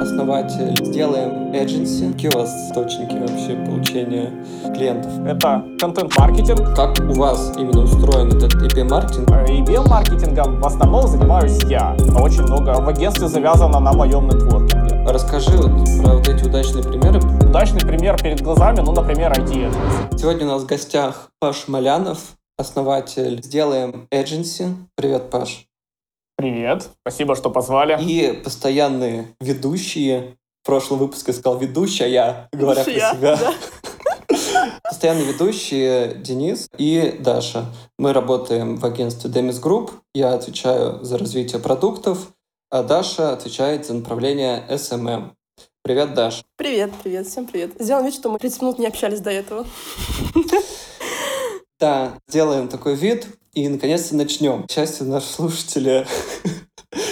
основатель «Сделаем» Agency. Какие у вас источники вообще получения клиентов? Это контент-маркетинг. Как у вас именно устроен этот EBM-маркетинг? EBM-маркетингом в основном занимаюсь я. Очень много в агентстве завязано на моем нетворкинге. Расскажи про вот эти удачные примеры. Удачный пример перед глазами, например, IT Agency. Сегодня у нас в гостях Паш Молянов, основатель «Сделаем» Agency. Привет, Паш. Привет, спасибо, что позвали. И постоянные ведущие. В прошлом выпуске сказал ведущий, а я, говоря про себя. Да. Постоянные ведущие Денис и Даша. Мы работаем в агентстве Demis Group. Я отвечаю за развитие продуктов, а Даша отвечает за направление SMM. Привет, Даша. Привет, привет, всем привет. Сделаем вид, что мы 30 минут не общались до этого. Да, сделаем такой вид. И, наконец-то, начнем. К счастью, наши слушатели,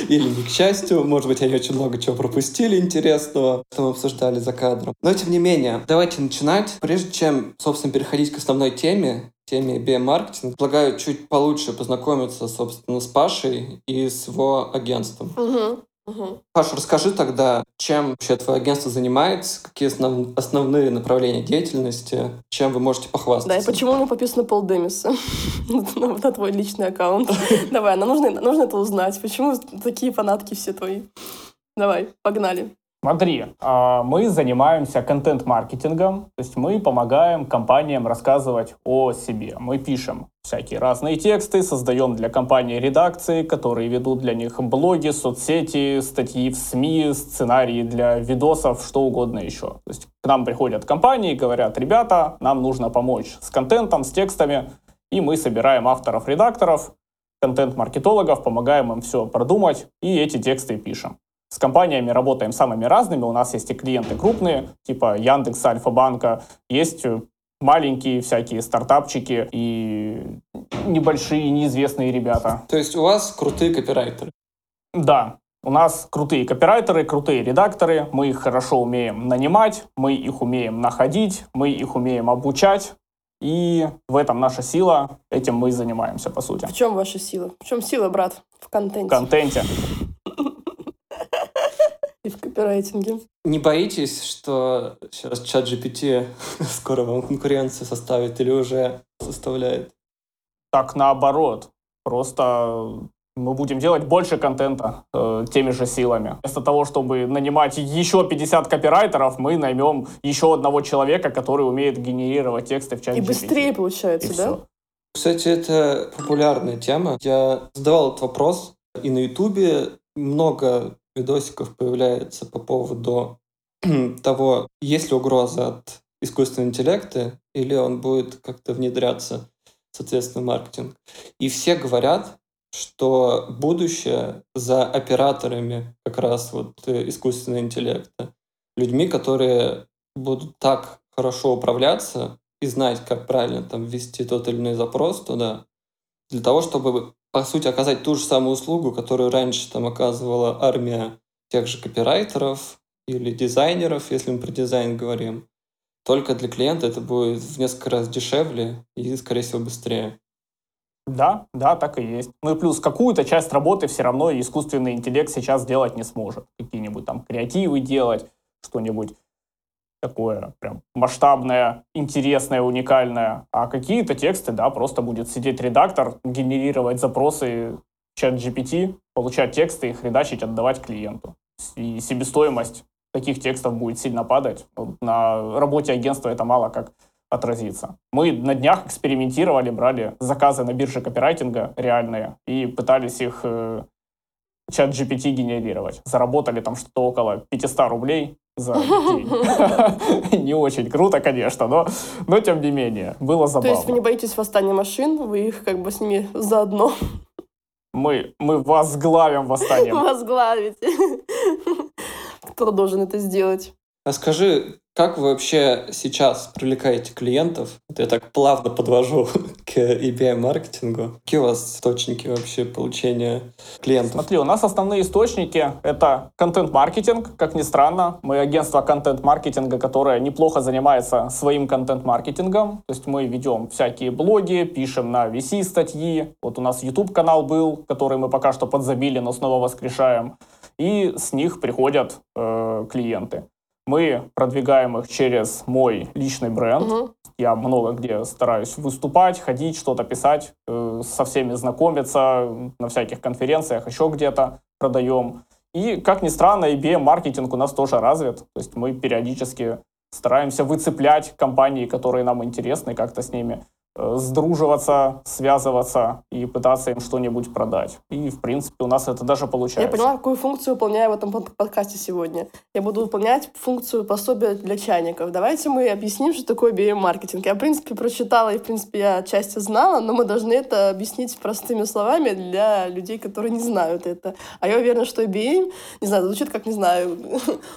или не к счастью, может быть, они очень много чего пропустили интересного, что мы обсуждали за кадром. Но, тем не менее, давайте начинать. Прежде чем, собственно, переходить к основной теме BM-маркетинг, предлагаю чуть получше познакомиться, собственно, с Пашей и с его агентством. Паша, расскажи тогда, чем вообще твое агентство занимается, какие основные направления деятельности, чем вы можете похвастаться. Да, и почему у него подписано Пол Демиса на твой личный аккаунт? Давай, нам нужно это узнать. Почему такие фанатки все твои? Давай, погнали. Смотри, мы занимаемся контент-маркетингом, то есть мы помогаем компаниям рассказывать о себе. Мы пишем всякие разные тексты, создаем для компаний редакции, которые ведут для них блоги, соцсети, статьи в СМИ, сценарии для видосов, что угодно еще. То есть к нам приходят компании и говорят: ребята, нам нужно помочь с контентом, с текстами, и мы собираем авторов-редакторов, контент-маркетологов, помогаем им все продумать и эти тексты пишем. С компаниями работаем самыми разными, у нас есть и клиенты крупные, типа Яндекса, Альфа-банка, есть маленькие всякие стартапчики и небольшие неизвестные ребята. То есть у вас крутые копирайтеры? Да, у нас крутые копирайтеры, крутые редакторы, мы их хорошо умеем нанимать, мы их умеем находить, мы их умеем обучать. И в этом наша сила, этим мы и занимаемся, по сути. В чем ваша сила? В чем сила, брат? В контенте. В контенте. И в копирайтинге. Не боитесь, что сейчас чат GPT скоро вам конкуренцию составит или уже составляет? Так наоборот. Просто мы будем делать больше контента теми же силами. Вместо того, чтобы нанимать еще 50 копирайтеров, мы наймем еще одного человека, который умеет генерировать тексты в чат GPT. И быстрее получается, и да? Все. Кстати, это популярная тема. Я задавал этот вопрос, и на Ютубе много видосиков появляется по поводу того, есть ли угроза от искусственного интеллекта, или он будет как-то внедряться, соответственно, в маркетинг. И все говорят, что будущее за операторами как раз вот искусственного интеллекта. Людьми, которые будут так хорошо управляться и знать, как правильно там ввести тот или иной запрос туда, для того, чтобы по сути, оказать ту же самую услугу, которую раньше там оказывала армия тех же копирайтеров или дизайнеров, если мы про дизайн говорим. Только для клиента это будет в несколько раз дешевле и, скорее всего, быстрее. Да, так и есть. Ну и плюс какую-то часть работы все равно искусственный интеллект сейчас делать не сможет. Какие-нибудь там креативы делать, что-нибудь такое прям масштабное, интересное, уникальное. А какие-то тексты, да, просто будет сидеть редактор, генерировать запросы в чат GPT, получать тексты, их редачить, отдавать клиенту. И себестоимость таких текстов будет сильно падать. На работе агентства это мало как отразится. Мы на днях экспериментировали, брали заказы на бирже копирайтинга реальные и пытались их чат GPT генерировать. Заработали там что-то около 500 рублей за день. Не очень круто, конечно, но тем не менее, было забавно. То есть вы не боитесь восстания машин, вы их как бы с ними заодно? Мы возглавим восстание. Возглавите. Кто должен это сделать? А скажи, как вы вообще сейчас привлекаете клиентов? Я так плавно подвожу к EBM-маркетингу. Какие у вас источники вообще получения клиентов? Смотри, у нас основные источники — это контент-маркетинг. Как ни странно, мы агентство контент-маркетинга, которое неплохо занимается своим контент-маркетингом. То есть мы ведем всякие блоги, пишем на VC статьи. Вот у нас YouTube-канал был, который мы пока что подзабили, но снова воскрешаем. и с них приходят клиенты. Мы продвигаем их через мой личный бренд. Угу. Я много где стараюсь выступать, ходить, что-то писать, со всеми знакомиться, на всяких конференциях, еще где-то продаем. И, как ни странно, ABM-маркетинг у нас тоже развит. То есть мы периодически стараемся выцеплять компании, которые нам интересны, как-то с ними сдруживаться, связываться и пытаться им что-нибудь продать. И, в принципе, у нас это даже получается. Я поняла, какую функцию выполняю в этом подкасте сегодня. Я буду выполнять функцию пособия для чайников. Давайте мы объясним, что такое BM-маркетинг. Я, в принципе, прочитала и, в принципе, я части знала, но мы должны это объяснить простыми словами для людей, которые не знают это. А я уверена, что BM, не знаю, звучит как, не знаю,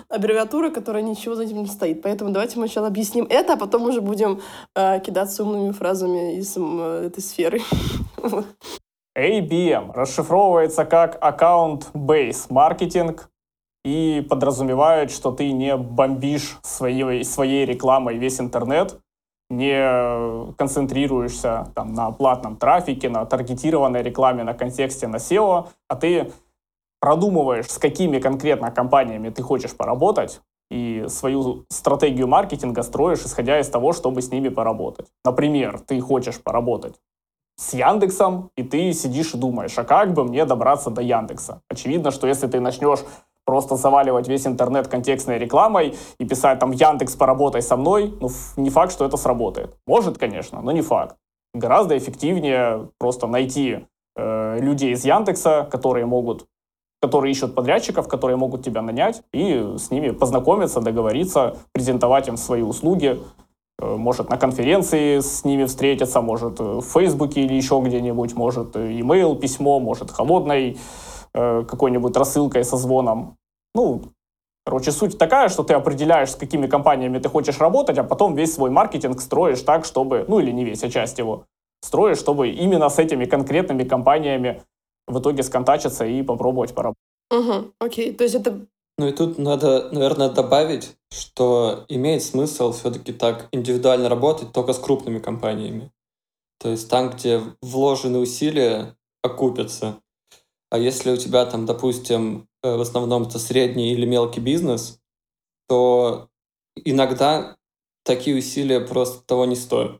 аббревиатура, которая ничего за этим не стоит. Поэтому давайте мы сначала объясним это, а потом уже будем кидаться умными фразами из этой сферы. ABM расшифровывается как Account-Based Marketing и подразумевает, что ты не бомбишь своей рекламой весь интернет, не концентрируешься там на платном трафике, на таргетированной рекламе, на контексте, на SEO, а ты продумываешь, с какими конкретно компаниями ты хочешь поработать, и свою стратегию маркетинга строишь, исходя из того, чтобы с ними поработать. Например, ты хочешь поработать с Яндексом, и ты сидишь и думаешь, а как бы мне добраться до Яндекса? Очевидно, что если ты начнешь просто заваливать весь интернет контекстной рекламой и писать там «Яндекс, поработай со мной», ну не факт, что это сработает. Может, конечно, но не факт. Гораздо эффективнее просто найти людей из Яндекса, которые ищут подрядчиков, которые могут тебя нанять, и с ними познакомиться, договориться, презентовать им свои услуги. Может, на конференции с ними встретиться, может, в Фейсбуке или еще где-нибудь, может, имейл, письмо, может, холодной какой-нибудь рассылкой со звоном. Ну, короче, суть такая, что ты определяешь, с какими компаниями ты хочешь работать, а потом весь свой маркетинг строишь так, чтобы, ну или не весь, а часть его, строишь, чтобы именно с этими конкретными компаниями в итоге сконтачиться и попробовать поработать. Угу, окей, то есть это... Ну и тут надо, наверное, добавить, что имеет смысл все-таки так индивидуально работать только с крупными компаниями. То есть там, где вложены усилия, окупятся. А если у тебя там, допустим, в основном это средний или мелкий бизнес, то иногда такие усилия просто того не стоят.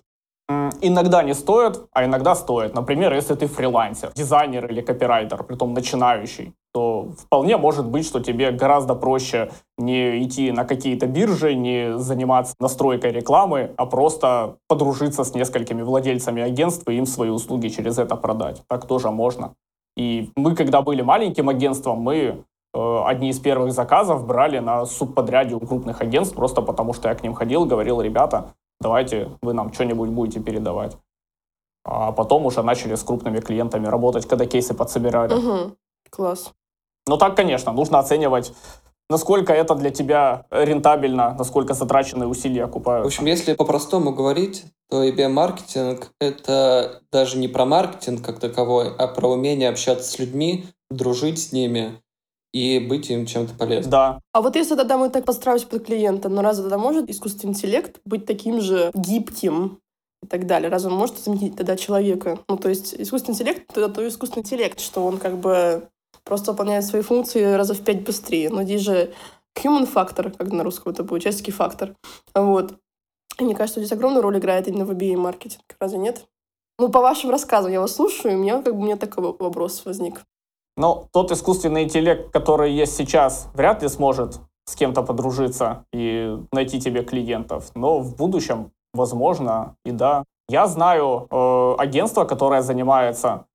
Иногда не стоит, а иногда стоит. Например, если ты фрилансер, дизайнер или копирайтер, притом начинающий, то вполне может быть, что тебе гораздо проще не идти на какие-то биржи, не заниматься настройкой рекламы, а просто подружиться с несколькими владельцами агентств и им свои услуги через это продать. Так тоже можно. И мы, когда были маленьким агентством, мы одни из первых заказов брали на субподряде у крупных агентств, просто потому что я к ним ходил, говорил, ребята, давайте вы нам что-нибудь будете передавать. А потом уже начали с крупными клиентами работать, когда кейсы подсобирали. Угу. Класс. Ну так, конечно, нужно оценивать, насколько это для тебя рентабельно, насколько затраченные усилия окупаются. В общем, если по-простому говорить, то ABM-маркетинг — это даже не про маркетинг как таковой, а про умение общаться с людьми, дружить с ними и быть им чем-то полезным. Да. А вот если тогда мы так подстраиваемся под клиента, но разве тогда может искусственный интеллект быть таким же гибким и так далее? Разве он может заменить тогда человека? Ну, то есть искусственный интеллект — это то искусственный интеллект, что он как бы просто выполняет свои функции раза в 5 быстрее. Но здесь же human factor, как на русском это будет, человеческий фактор. Вот. И мне кажется, здесь огромную роль играет именно в ABM-маркетинг. Разве нет? Ну, по вашим рассказам я вас слушаю, и у меня такой вопрос возник. Но тот искусственный интеллект, который есть сейчас, вряд ли сможет с кем-то подружиться и найти тебе клиентов. Но в будущем, возможно, и да. Я знаю агентство, которое занимается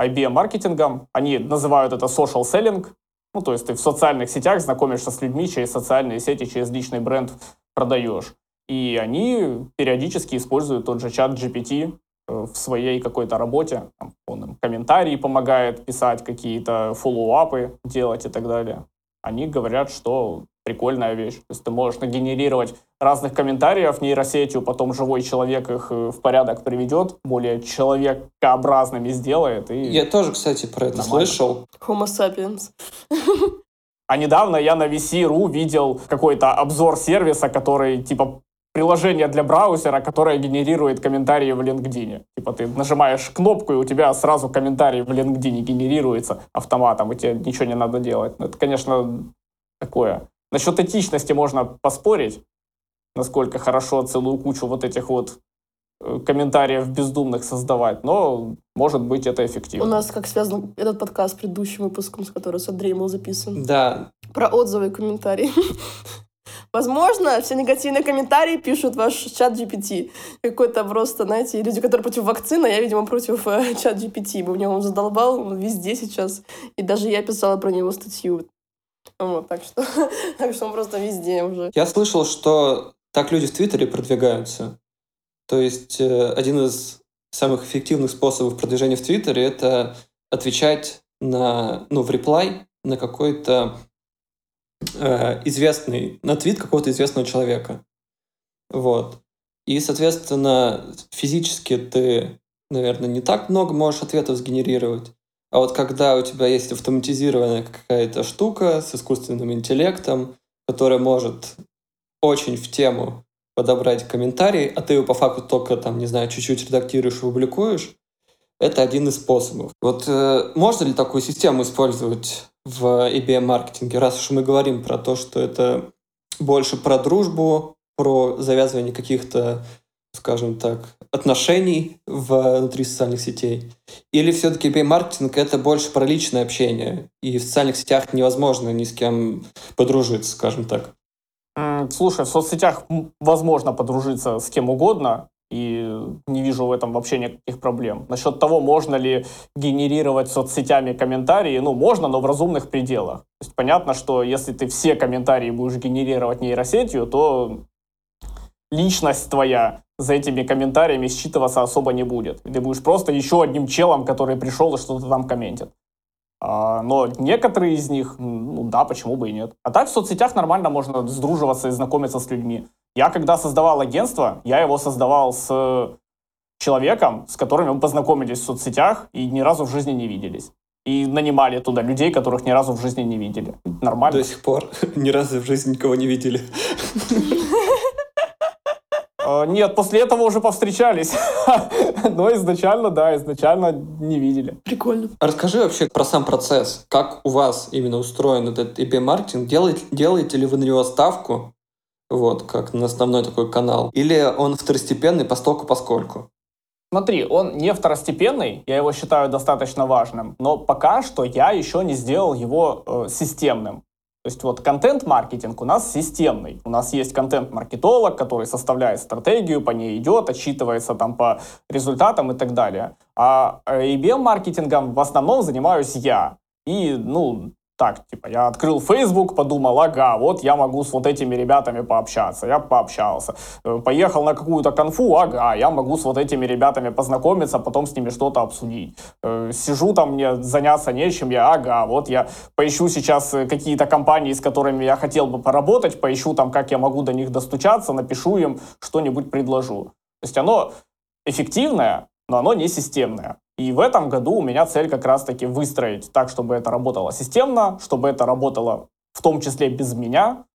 IBM-маркетингом. Они называют это social selling. Ну, то есть ты в социальных сетях знакомишься с людьми, через социальные сети, через личный бренд продаешь. И они периодически используют тот же чат GPT, в своей какой-то работе, он им комментарии помогает писать, какие-то фоллоуапы делать и так далее. Они говорят, что прикольная вещь. То есть ты можешь нагенерировать разных комментариев нейросетью, потом живой человек их в порядок приведет, более человекообразными сделает. И я тоже, кстати, про это слышал. Homo sapiens. А недавно я на VC.ru видел какой-то обзор сервиса, который типа приложение для браузера, которое генерирует комментарии в LinkedIn. Типа ты нажимаешь кнопку, и у тебя сразу комментарий в LinkedIn генерируется автоматом, и тебе ничего не надо делать. Ну, это, конечно, такое. Насчет этичности можно поспорить, насколько хорошо целую кучу вот этих вот комментариев бездумных создавать, но, может быть, это эффективно. У нас как связан этот подкаст с предыдущим выпуском, который с Андреем был записан. Да. Про отзывы и комментарии. Возможно, все негативные комментарии пишут ваш чат GPT. Какой-то просто, знаете, люди, которые против вакцины, я, видимо, против чат GPT. Бы в него он задолбал, он везде сейчас. И даже я писала про него статью. Вот, так что он просто везде уже. Я слышал, что так люди в Твиттере продвигаются. То есть один из самых эффективных способов продвижения в Твиттере — это отвечать в реплай на какой-то на твит какого-то известного человека. Вот. И, соответственно, физически ты, наверное, не так много можешь ответов сгенерировать. А вот когда у тебя есть автоматизированная какая-то штука с искусственным интеллектом, которая может очень в тему подобрать комментарий, а ты его по факту только, чуть-чуть редактируешь и публикуешь, это один из способов. Вот можно ли такую систему использовать в ABM-маркетинге, раз уж мы говорим про то, что это больше про дружбу, про завязывание каких-то, скажем так, отношений внутри социальных сетей? Или все-таки ABM-маркетинг — это больше про личное общение, и в социальных сетях невозможно ни с кем подружиться, скажем так? Слушай, в соцсетях возможно подружиться с кем угодно, и не вижу в этом вообще никаких проблем. Насчет того, можно ли генерировать соцсетями комментарии, можно, но в разумных пределах. То есть понятно, что если ты все комментарии будешь генерировать нейросетью, то личность твоя за этими комментариями считываться особо не будет. И ты будешь просто еще одним челом, который пришел и что-то там комментит. Но некоторые из них, да, почему бы и нет. А так в соцсетях нормально можно сдруживаться и знакомиться с людьми. Я когда создавал агентство, я его создавал с человеком, с которым мы познакомились в соцсетях и ни разу в жизни не виделись. И нанимали туда людей, которых ни разу в жизни не видели. Нормально. До сих пор ни разу в жизни никого не видели. Нет, после этого уже повстречались. Но изначально не видели. Прикольно. Расскажи вообще про сам процесс. Как у вас именно устроен этот ABM-маркетинг? Делаете ли вы на него ставку? Вот, как на основной такой канал. Или он второстепенный постольку-поскольку? Смотри, он не второстепенный, я его считаю достаточно важным, но пока что я еще не сделал его системным. То есть вот контент-маркетинг у нас системный. У нас есть контент-маркетолог, который составляет стратегию, по ней идет, отчитывается там по результатам и так далее. А ABM-маркетингом в основном занимаюсь я. И, я открыл Facebook, подумал, вот я могу с вот этими ребятами пообщаться. Я пообщался. Поехал на какую-то конфу, я могу с вот этими ребятами познакомиться, потом с ними что-то обсудить. Сижу там, мне заняться нечем, вот я поищу сейчас какие-то компании, с которыми я хотел бы поработать, поищу там, как я могу до них достучаться, напишу им, что-нибудь предложу. То есть оно эффективное, но оно не системное. И в этом году у меня цель как раз-таки выстроить так, чтобы это работало системно, чтобы это работало в том числе без меня.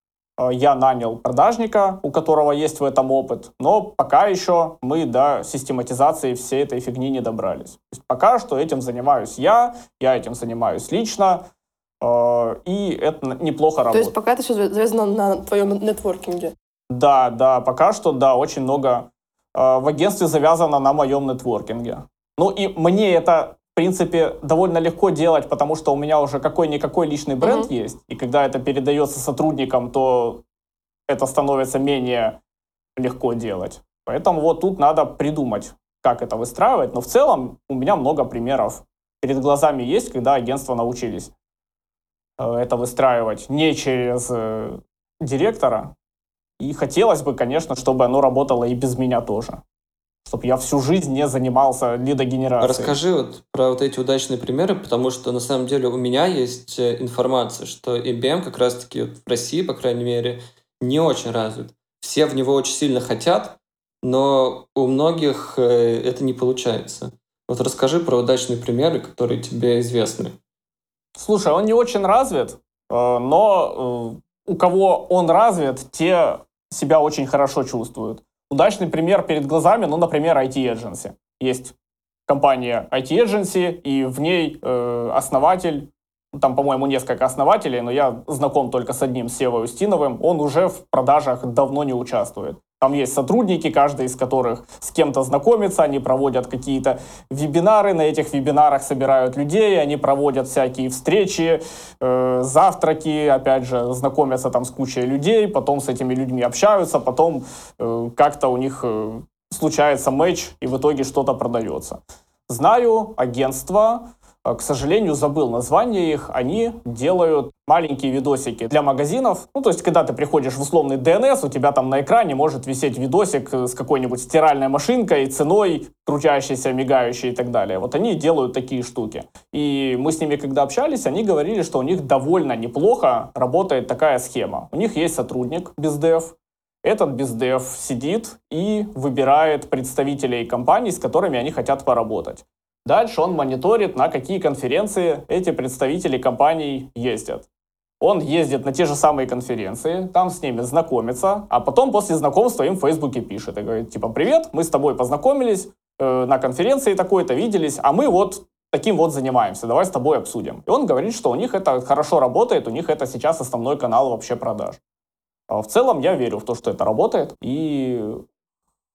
Я нанял продажника, у которого есть в этом опыт, но пока еще мы до систематизации всей этой фигни не добрались. То есть пока что этим занимаюсь я этим занимаюсь лично, и это неплохо работает. То есть пока это все завязано на твоем нетворкинге? Да, пока что, очень много в агентстве завязано на моем нетворкинге. И мне это, в принципе, довольно легко делать, потому что у меня уже какой-никакой личный бренд есть, и когда это передается сотрудникам, то это становится менее легко делать. Поэтому вот тут надо придумать, как это выстраивать. Но в целом у меня много примеров перед глазами есть, когда агентства научились это выстраивать не через директора. И хотелось бы, конечно, чтобы оно работало и без меня тоже, чтобы я всю жизнь не занимался лидогенерацией. Расскажи про эти удачные примеры, потому что, на самом деле, у меня есть информация, что ABM как раз-таки в России, по крайней мере, не очень развит. Все в него очень сильно хотят, но у многих это не получается. Вот расскажи про удачные примеры, которые тебе известны. Слушай, он не очень развит, но у кого он развит, те себя очень хорошо чувствуют. Удачный пример перед глазами, например, IT Agency. Есть компания IT Agency, и в ней основатель, там, по-моему, несколько основателей, но я знаком только с одним, Сева-Устиновым, он уже в продажах давно не участвует. Там есть сотрудники, каждый из которых с кем-то знакомится, они проводят какие-то вебинары, на этих вебинарах собирают людей, они проводят всякие встречи, завтраки, опять же, знакомятся там с кучей людей, потом с этими людьми общаются, потом как-то у них случается матч, и в итоге что-то продается. Знаю агентства, к сожалению, забыл название их, они делают маленькие видосики для магазинов. То есть, когда ты приходишь в условный ДНС, у тебя там на экране может висеть видосик с какой-нибудь стиральной машинкой, ценой, крутящейся, мигающей и так далее. Вот они делают такие штуки. И мы с ними, когда общались, они говорили, что у них довольно неплохо работает такая схема. У них есть сотрудник BizDev. Этот BizDev сидит и выбирает представителей компаний, с которыми они хотят поработать. Дальше он мониторит, на какие конференции эти представители компаний ездят. Он ездит на те же самые конференции, там с ними знакомится, а потом после знакомства им в Фейсбуке пишет и говорит, типа, привет, мы с тобой познакомились, на конференции такой-то виделись, а мы вот таким вот занимаемся, давай с тобой обсудим. И он говорит, что у них это хорошо работает, у них это сейчас основной канал вообще продаж. В целом я верю в то, что это работает, и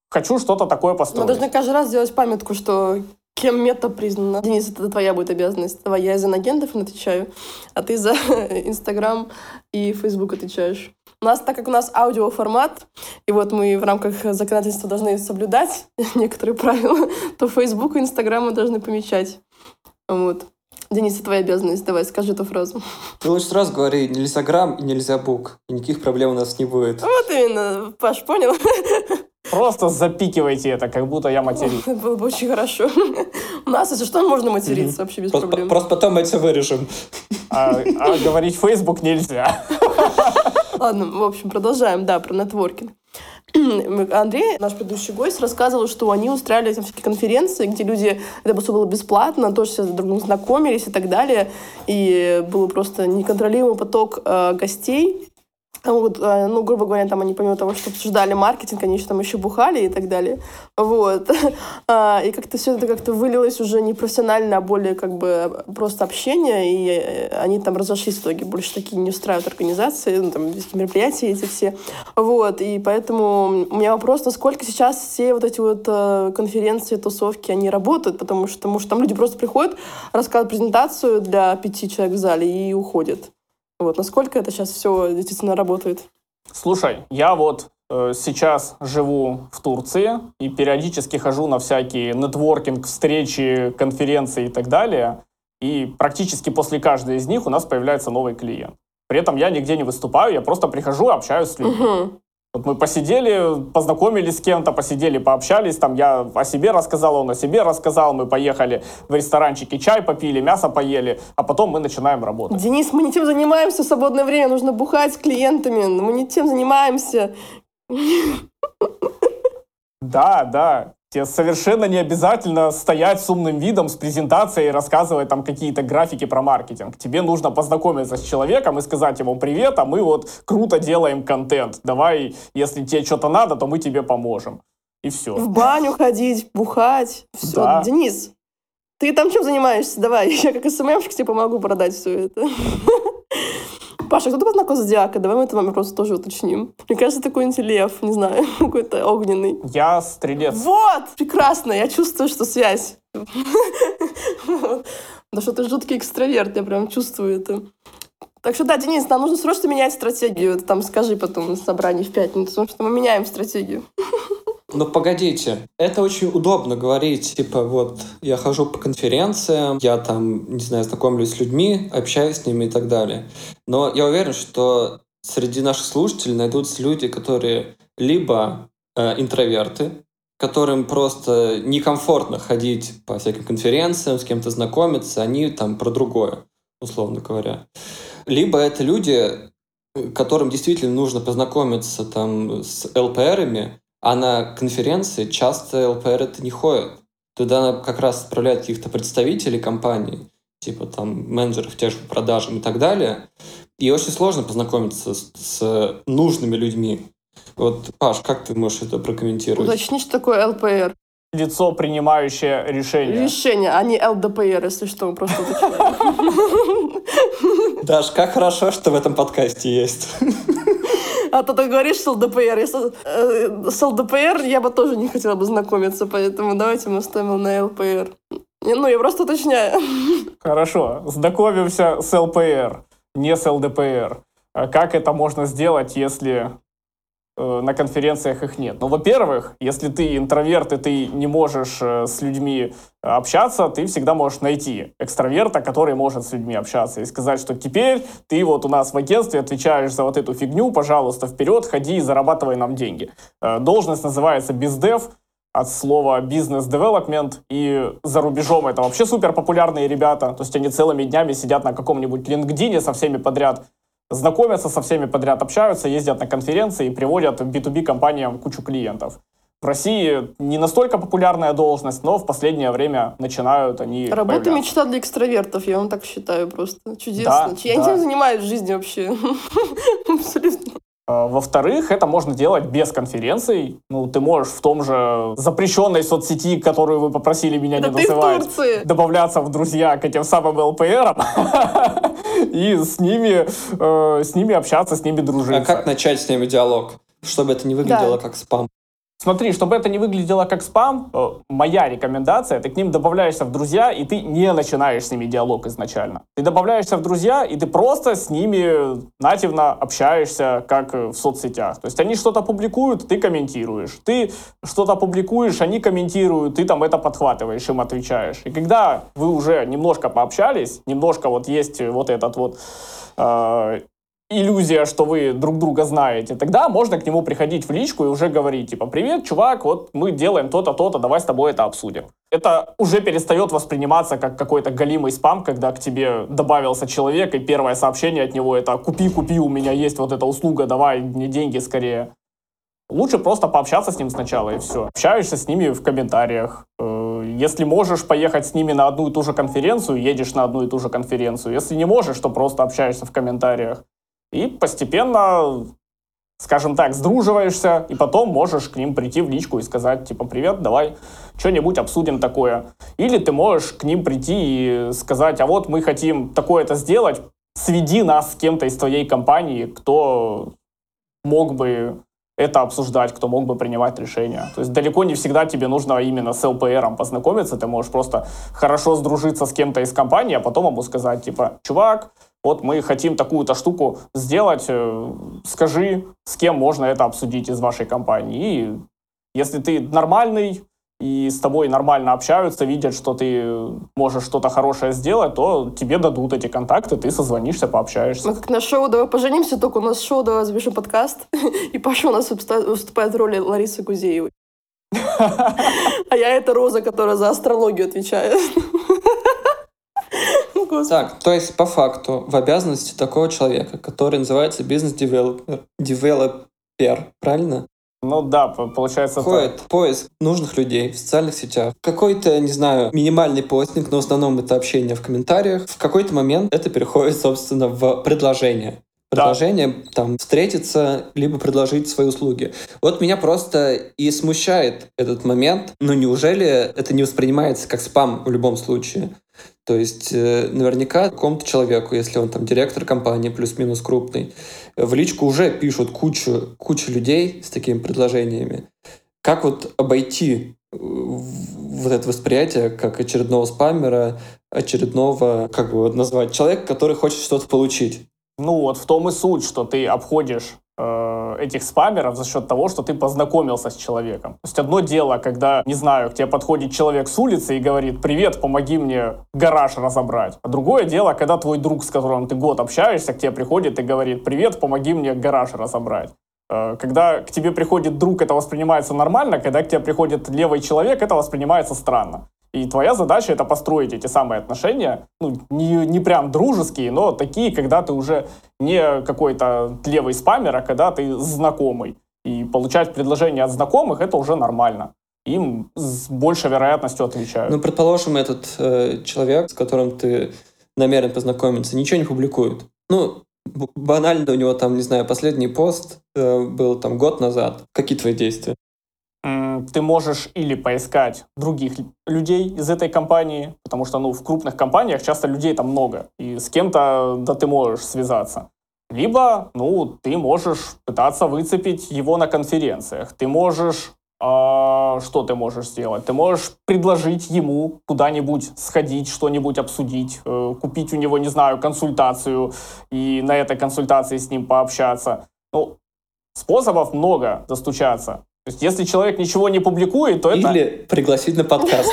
хочу что-то такое построить. Мы должны каждый раз сделать памятку, что... Кем Мета признана? Денис, это твоя будет обязанность. Давай, я за агентов отвечаю, а ты за Инстаграм и Фейсбук отвечаешь. У нас, так как у нас аудиоформат, и вот мы в рамках законодательства должны соблюдать некоторые правила, то Фейсбук и Инстаграм мы должны помечать. Вот. Денис, это твоя обязанность. Давай, скажи эту фразу. Ты лучше сразу говори, нельзя грамм и нельзя бук. И никаких проблем у нас не будет. Вот именно, Паш, понял? Просто запикивайте это, как будто я матерюсь. Было бы очень хорошо. У нас, если что, можно материться вообще без проблем. Просто потом мы все вырежем. А говорить Facebook нельзя. Ладно, в общем, продолжаем, да, про нетворкинг. Андрей, наш предыдущий гость, рассказывал, что они устраивали там всякие конференции, где люди, это все было бесплатно, тоже все друг с другом знакомились и так далее. И был просто неконтролируемый поток гостей. Вот, грубо говоря, там они помимо того, что обсуждали маркетинг, они еще там еще бухали и так далее. Вот. И как-то все это как-то вылилось уже не профессионально, а более как бы просто общение, и они там разошлись в итоге. Больше такие не устраивают организации, там мероприятия эти все. Вот. И поэтому у меня вопрос, насколько сейчас все вот эти вот конференции, тусовки, они работают, потому что там люди просто приходят, рассказывают презентацию для 5 человек в зале и уходят. Вот, насколько это сейчас все действительно работает? Слушай, я вот сейчас живу в Турции и периодически хожу на всякие нетворкинг, встречи, конференции и так далее. И практически после каждой из них у нас появляется новый клиент. При этом я нигде не выступаю, я просто прихожу и общаюсь с людьми. Угу. Вот мы посидели, познакомились с кем-то, посидели, пообщались, там я о себе рассказал, он о себе рассказал, мы поехали в ресторанчики, чай попили, мясо поели, а потом мы начинаем работать. Денис, мы не тем занимаемся в свободное время, нужно бухать с клиентами, мы не тем занимаемся. Да. Тебе совершенно не обязательно стоять с умным видом, с презентацией, рассказывать там какие-то графики про маркетинг. Тебе нужно познакомиться с человеком и сказать ему «Привет, а мы вот круто делаем контент. Давай, если тебе что-то надо, то мы тебе поможем». И все. В баню ходить, бухать. Все. Да. Денис, ты там чем занимаешься? Давай, я как СММщик тебе помогу продать все это. Паша, кто-то по знаку зодиака? Давай мы этот вопрос тоже уточним. Мне кажется, такой лев, не знаю, какой-то огненный. Я стрелец. Вот! Прекрасно, я чувствую, что связь. Да что ты жуткий экстраверт, я прям чувствую это. Так что да, Денис, нам нужно срочно менять стратегию. Там скажи потом на собрании в пятницу, потому что мы меняем стратегию. Но погодите, это очень удобно говорить, типа, вот, я хожу по конференциям, я там, не знаю, знакомлюсь с людьми, общаюсь с ними и так далее. Но я уверен, что среди наших слушателей найдутся люди, которые либо интроверты, которым просто некомфортно ходить по всяким конференциям, с кем-то знакомиться, они там про другое, условно говоря. Либо это люди, которым действительно нужно познакомиться там с ЛПРами, а на конференции часто ЛПР-то не ходят. Туда как раз отправляют каких-то представителей компаний, типа там менеджеров тех же по продажам и так далее. И очень сложно познакомиться с нужными людьми. Вот, Паш, как ты можешь это прокомментировать? Уточни, что такое ЛПР. Лицо, принимающее решение. Решение, а не ЛДПР, если что, мы просто уточняем. Даш, как хорошо, что в этом подкасте есть. А то ты говоришь с ЛДПР. С ЛДПР я бы тоже не хотела бы знакомиться, поэтому давайте мы ставим на ЛПР. Ну, я просто уточняю. Хорошо, знакомимся с ЛПР, не с ЛДПР. Как это можно сделать, если на конференциях их нет? Ну, во-первых, если ты интроверт и ты не можешь с людьми общаться, ты всегда можешь найти экстраверта, который может с людьми общаться, и сказать, что теперь ты вот у нас в агентстве отвечаешь за вот эту фигню, пожалуйста, вперед, ходи и зарабатывай нам деньги. Должность называется BizDev, от слова «бизнес девелопмент», и за рубежом это вообще супер популярные ребята, то есть они целыми днями сидят на каком-нибудь LinkedIn со всеми подряд, знакомятся со всеми подряд, общаются, ездят на конференции и приводят B2B-компаниям кучу клиентов. В России не настолько популярная должность, но в последнее время начинают они работа появляться. Мечта для экстравертов, я вам так считаю просто. Чудесно. Да, я этим занимаюсь в жизни вообще. Абсолютно. Во-вторых, это можно делать без конференций. Ну, ты можешь в том же запрещенной соцсети, которую вы попросили меня не называть, добавляться в друзья к этим самым ЛПРам и с ними общаться, с ними дружить. А как начать с ними диалог, чтобы это не выглядело как спам? Смотри, чтобы это не выглядело как спам, моя рекомендация, ты к ним добавляешься в друзья, и ты не начинаешь с ними диалог изначально. Ты добавляешься в друзья, и ты просто с ними нативно общаешься, как в соцсетях. То есть они что-то публикуют, ты комментируешь. Ты что-то публикуешь, они комментируют, ты там это подхватываешь, им отвечаешь. И когда вы уже немножко пообщались, немножко вот есть вот этот вот... иллюзия, что вы друг друга знаете, тогда можно к нему приходить в личку и уже говорить, типа, привет, чувак, вот мы делаем то-то, то-то, давай с тобой это обсудим. Это уже перестает восприниматься как какой-то голимый спам, когда к тебе добавился человек, и первое сообщение от него это «купи, у меня есть вот эта услуга, давай мне деньги скорее». Лучше просто пообщаться с ним сначала, и все. Общаешься с ними в комментариях. Если можешь поехать с ними на одну и ту же конференцию, едешь на одну и ту же конференцию. Если не можешь, то просто общаешься в комментариях. И постепенно, скажем так, сдруживаешься, и потом можешь к ним прийти в личку и сказать, типа, привет, давай что-нибудь обсудим такое. Или ты можешь к ним прийти и сказать, а вот мы хотим такое-то сделать, сведи нас с кем-то из твоей компании, кто мог бы это обсуждать, кто мог бы принимать решения. То есть далеко не всегда тебе нужно именно с ЛПРом познакомиться, ты можешь просто хорошо сдружиться с кем-то из компании, а потом ему сказать, типа, чувак, вот мы хотим такую-то штуку сделать, скажи, с кем можно это обсудить из вашей компании. И если ты нормальный, и с тобой нормально общаются, видят, что ты можешь что-то хорошее сделать, то тебе дадут эти контакты, ты созвонишься, пообщаешься. Мы как на шоу «Давай поженимся», только у нас шоу «Давай запишем подкаст», и Паша у нас выступает в роли Ларисы Гузеевой. А я это Роза, которая за астрологию отвечает. Так, то есть, по факту, в обязанности такого человека, который называется бизнес-девелопер, правильно? Ну да, получается так. Входит поиск нужных людей в социальных сетях. Какой-то, не знаю, минимальный постинг, но в основном это общение в комментариях. В какой-то момент это переходит, собственно, в предложение. Предложение, там, встретиться, либо предложить свои услуги. Вот меня просто и смущает этот момент. Но неужели это не воспринимается как спам в любом случае? То есть наверняка какому-то человеку, если он там директор компании, плюс-минус крупный, в личку уже пишут кучу людей с такими предложениями. Как вот обойти вот это восприятие как очередного спаммера, очередного, как бы вот назвать, человека, который хочет что-то получить? Ну вот в том и суть, что ты обходишь этих спамеров за счет того, что ты познакомился с человеком. То есть одно дело, когда, не знаю, к тебе подходит человек с улицы и говорит «Привет, помоги мне гараж разобрать». А другое дело, когда твой друг, с которым ты год общаешься, к тебе приходит и говорит «Привет, помоги мне гараж разобрать». Когда к тебе приходит друг, это воспринимается нормально, когда к тебе приходит левый человек, это воспринимается странно. И твоя задача — это построить эти самые отношения, ну, не прям дружеские, но такие, когда ты уже не какой-то левый спаммер, а когда ты знакомый. И получать предложения от знакомых — это уже нормально. Им с большей вероятностью отвечают. Ну, предположим, этот человек, с которым ты намерен познакомиться, ничего не публикует. Ну, Банально у него там, не знаю, последний пост был там год назад. Какие твои действия? Ты можешь или поискать других людей из этой компании, потому что, ну, в крупных компаниях часто людей там много, и с кем-то, да, ты можешь связаться. Либо, ну, ты можешь пытаться выцепить его на конференциях. Ты можешь... что ты можешь сделать? Ты можешь предложить ему куда-нибудь сходить, что-нибудь обсудить, купить у него, не знаю, консультацию и на этой консультации с ним пообщаться. Ну, способов много достучаться. То есть, если человек ничего не публикует, то это... Или пригласить на подкаст.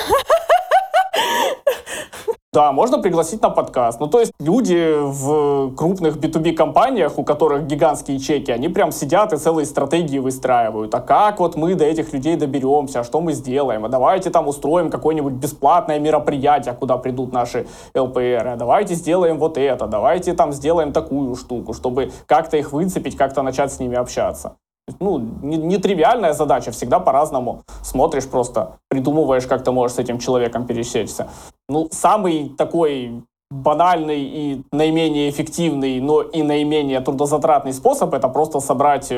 Да, можно пригласить на подкаст. Ну, то есть люди в крупных B2B-компаниях, у которых гигантские чеки, они прям сидят и целые стратегии выстраивают. А как вот мы до этих людей доберемся? А что мы сделаем? А давайте там устроим какое-нибудь бесплатное мероприятие, куда придут наши ЛПР. А давайте сделаем вот это. Давайте там сделаем такую штуку, чтобы как-то их выцепить, как-то начать с ними общаться. Ну, нетривиальная задача, всегда по-разному смотришь просто, придумываешь, как ты можешь с этим человеком пересечься. Ну, самый такой банальный и наименее эффективный, но и наименее трудозатратный способ — это просто собрать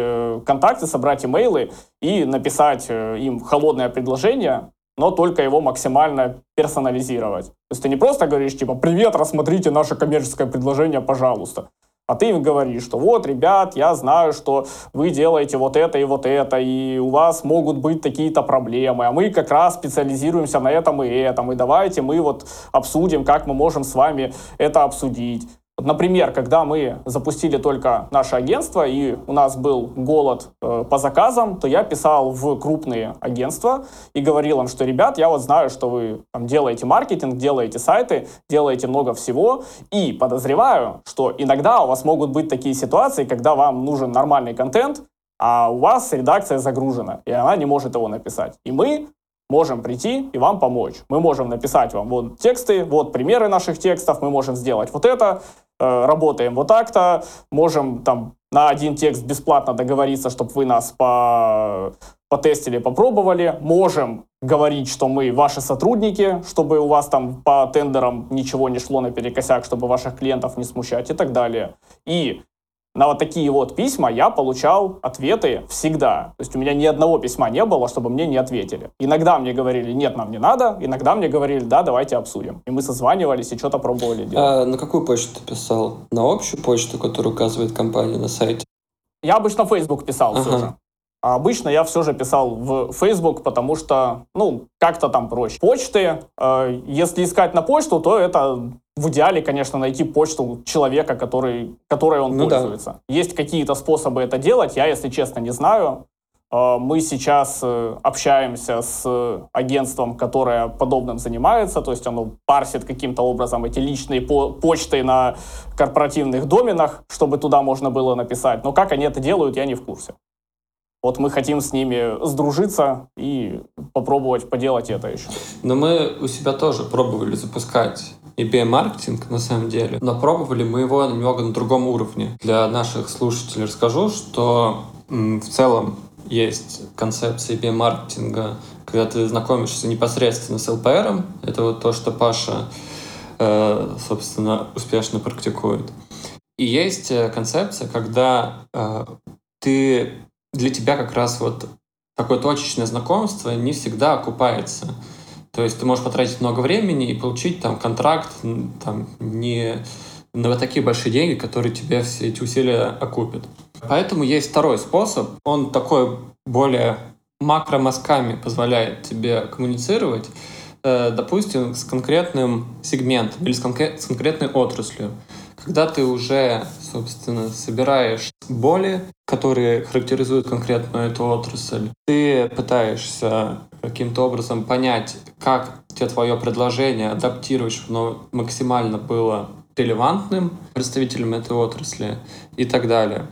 контакты, собрать имейлы и написать им холодное предложение, но только его максимально персонализировать. То есть ты не просто говоришь типа «Привет, рассмотрите наше коммерческое предложение, пожалуйста». А ты им говоришь, что вот, ребят, я знаю, что вы делаете вот это, и у вас могут быть такие-то проблемы, а мы как раз специализируемся на этом, и давайте мы вот обсудим, как мы можем с вами это обсудить. Вот, например, когда мы запустили только наше агентство, и у нас был голод по заказам, то я писал в крупные агентства и говорил им, что, ребят, я вот знаю, что вы там делаете маркетинг, делаете сайты, делаете много всего, и подозреваю, что иногда у вас могут быть такие ситуации, когда вам нужен нормальный контент, а у вас редакция загружена, и она не может его написать. И мы можем прийти и вам помочь. Мы можем написать вам вот тексты, вот примеры наших текстов, мы можем сделать вот это, работаем вот так-то, можем там на один текст бесплатно договориться, чтобы вы нас потестили, попробовали, можем говорить, что мы ваши сотрудники, чтобы у вас там по тендерам ничего не шло наперекосяк, чтобы ваших клиентов не смущать и так далее. И на вот такие вот письма я получал ответы всегда. То есть у меня ни одного письма не было, чтобы мне не ответили. Иногда мне говорили, нет, нам не надо. Иногда мне говорили, да, давайте обсудим. И мы созванивались и что-то пробовали делать. А на какую почту ты писал? На общую почту, которую указывает компания на сайте? Я обычно в Facebook писал все же. А обычно я все же писал в Facebook, потому что, ну, как-то там проще. Почты, если искать на почту, то это в идеале, конечно, найти почту человека, которой он пользуется. Да. Есть какие-то способы это делать, я, если честно, не знаю. Мы сейчас общаемся с агентством, которое подобным занимается, то есть оно парсит каким-то образом эти личные почты на корпоративных доменах, чтобы туда можно было написать. Но как они это делают, я не в курсе. Вот мы хотим с ними сдружиться и попробовать поделать это еще. Но мы у себя тоже пробовали запускать ABM-маркетинг, на самом деле. Но пробовали мы его немного на другом уровне. Для наших слушателей расскажу, что в целом есть концепция ABM-маркетинга, когда ты знакомишься непосредственно с ЛПРом. Это вот то, что Паша, собственно, успешно практикует. И есть концепция, когда для тебя как раз вот такое точечное знакомство не всегда окупается. То есть ты можешь потратить много времени и получить там контракт там, не на вот такие большие деньги, которые тебе все эти усилия окупят. Поэтому есть второй способ. Он такой более макромазками позволяет тебе коммуницировать, допустим, с конкретным сегментом или с конкретной отраслью. Когда ты уже, собственно, собираешь боли, которые характеризуют конкретно эту отрасль, ты пытаешься каким-то образом понять, как тебе твое предложение адаптировать, чтобы оно максимально было релевантным представителям этой отрасли и так далее.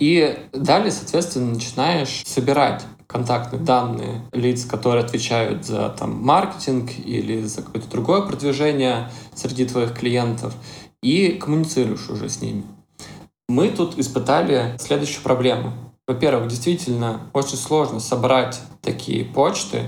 И далее, соответственно, начинаешь собирать контактные данные лиц, которые отвечают за там, маркетинг или за какое-то другое продвижение среди твоих клиентов, и коммуницируешь уже с ними. Мы тут испытали следующую проблему. Во-первых, действительно, очень сложно собрать такие почты,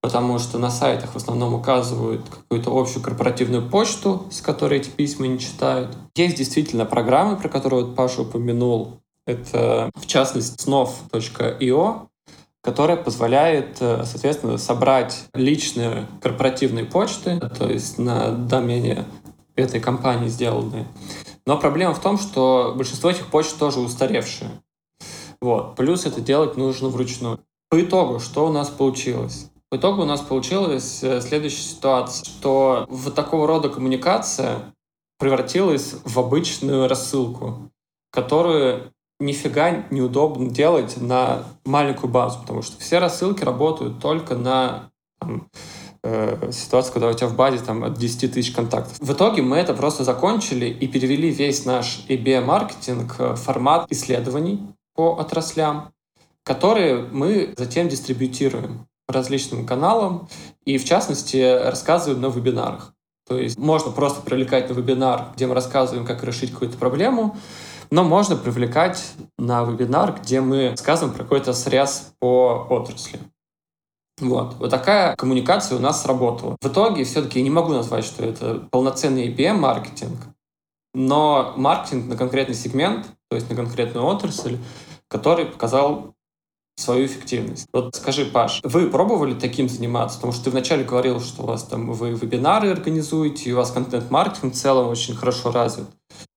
потому что на сайтах в основном указывают какую-то общую корпоративную почту, с которой эти письма не читают. Есть действительно программы, про которые вот Паша упомянул. Это, в частности, snov.io, которая позволяет, соответственно, собрать личные корпоративные почты, то есть на домене этой компании сделанные. Но проблема в том, что большинство этих почт тоже устаревшие. Вот. Плюс это делать нужно вручную. По итогу, что у нас получилось? По итогу у нас получилась следующая ситуация, что вот такого рода коммуникация превратилась в обычную рассылку, которую нифига неудобно делать на маленькую базу, потому что все рассылки работают только на ситуацию, когда у тебя в базе от 10 тысяч контактов. В итоге мы это просто закончили и перевели весь наш ABM-маркетинг в формат исследований по отраслям, которые мы затем дистрибьютируем различным каналам и, в частности, рассказываем на вебинарах. То есть можно просто привлекать на вебинар, где мы рассказываем, как решить какую-то проблему, но можно привлекать на вебинар, где мы рассказываем про какой-то срез по отрасли. Вот такая коммуникация у нас сработала. В итоге все-таки я не могу назвать, что это полноценный ABM-маркетинг, но маркетинг на конкретный сегмент, то есть на конкретную отрасль, который показал свою эффективность. Вот скажи, Паш, вы пробовали таким заниматься? Потому что ты вначале говорил, что у вас вы вебинары организуете, и у вас контент-маркетинг в целом очень хорошо развит.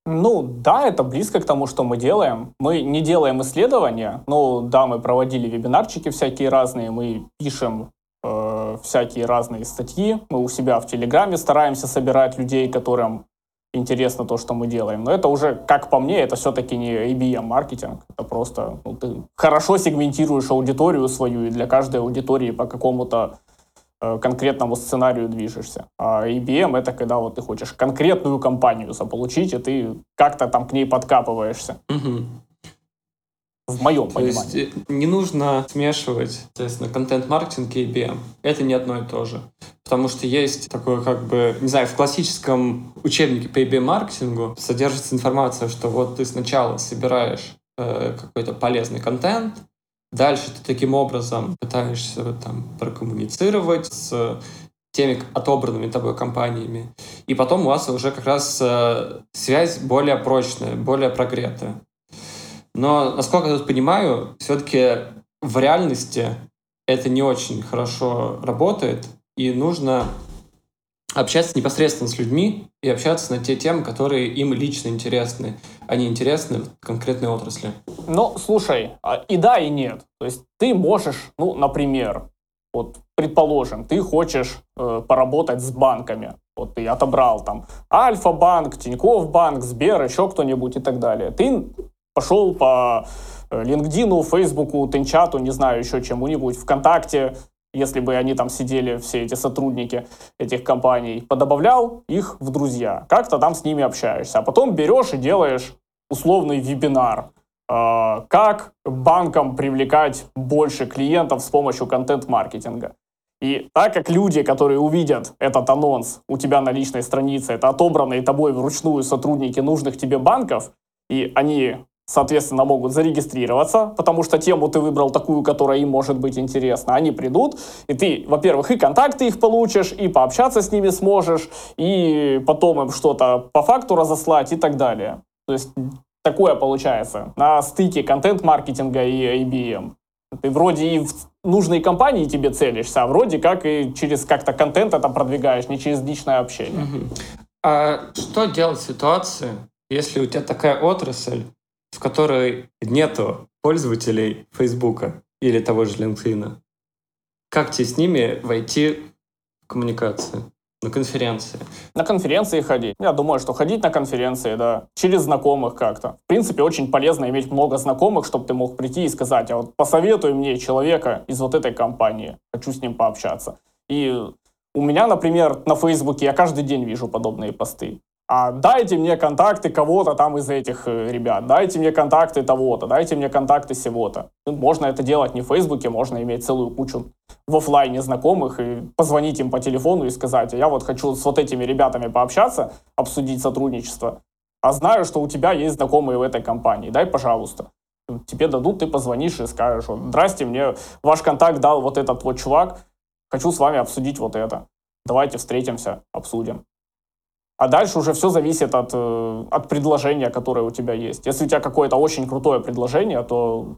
Ну да, это близко к тому, что мы делаем. Мы не делаем исследования. Ну да, мы проводили вебинарчики всякие разные, мы пишем всякие разные статьи. Мы у себя в Телеграме стараемся собирать людей, которым интересно то, что мы делаем. Но это уже, как по мне, это все-таки не ABM-маркетинг. Это просто ты хорошо сегментируешь аудиторию свою и для каждой аудитории по какому-то конкретному сценарию движешься. А ABM — это когда ты хочешь конкретную компанию заполучить, и ты как-то к ней подкапываешься. Угу. В моем понимании. То есть не нужно смешивать, соответственно, контент-маркетинг и ABM. Это не одно и то же. Потому что есть такое, в классическом учебнике по ABM-маркетингу содержится информация, что ты сначала собираешь какой-то полезный контент, дальше ты таким образом пытаешься прокоммуницировать с теми отобранными тобой компаниями, и потом у вас уже как раз связь более прочная, более прогретая. Но, насколько я тут понимаю, все-таки в реальности это не очень хорошо работает, и нужно общаться непосредственно с людьми и общаться на те темы, которые им лично интересны, а не интересны в конкретной отрасли. Ну, слушай, и да, и нет. То есть ты можешь, например, предположим, ты хочешь поработать с банками. Ты отобрал Альфа-банк, Тинькофф банк, Сбер, еще кто-нибудь и так далее. Ты пошел по LinkedIn, Фейсбуку, TenChat, не знаю, еще чему-нибудь, ВКонтакте, если бы они сидели, все эти сотрудники этих компаний, подобавлял их в друзья, как-то с ними общаешься, а потом берешь и делаешь условный вебинар, как банкам привлекать больше клиентов с помощью контент-маркетинга. И так как люди, которые увидят этот анонс у тебя на личной странице, это отобранные тобой вручную сотрудники нужных тебе банков, и они, соответственно, могут зарегистрироваться, потому что тему ты выбрал такую, которая им может быть интересна. Они придут, и ты, во-первых, и контакты их получишь, и пообщаться с ними сможешь, и потом им что-то по факту разослать и так далее. То есть такое получается на стыке контент-маркетинга и ABM. Ты вроде и в нужной компании тебе целишься, а вроде как и через как-то контент это продвигаешь, не через личное общение. А что делать в ситуации, если у тебя такая отрасль, в которой нету пользователей Фейсбука или того же LinkedIn? Как тебе с ними войти в коммуникацию? На конференции? На конференции ходить. Я думаю, что ходить на конференции, да, через знакомых как-то. В принципе, очень полезно иметь много знакомых, чтобы ты мог прийти и сказать, а посоветуй мне человека из этой компании, хочу с ним пообщаться. И у меня, например, на Фейсбуке я каждый день вижу подобные посты. А дайте мне контакты кого-то из этих ребят, дайте мне контакты того-то, дайте мне контакты сего-то. Можно это делать не в Фейсбуке, можно иметь целую кучу в офлайне знакомых и позвонить им по телефону и сказать, я хочу с этими ребятами пообщаться, обсудить сотрудничество, а знаю, что у тебя есть знакомые в этой компании, дай, пожалуйста. Тебе дадут, ты позвонишь и скажешь, здрасте, мне ваш контакт дал этот чувак, Хочу с вами обсудить вот это. Давайте встретимся, обсудим. А дальше уже все зависит от предложения, которое у тебя есть. Если у тебя какое-то очень крутое предложение, то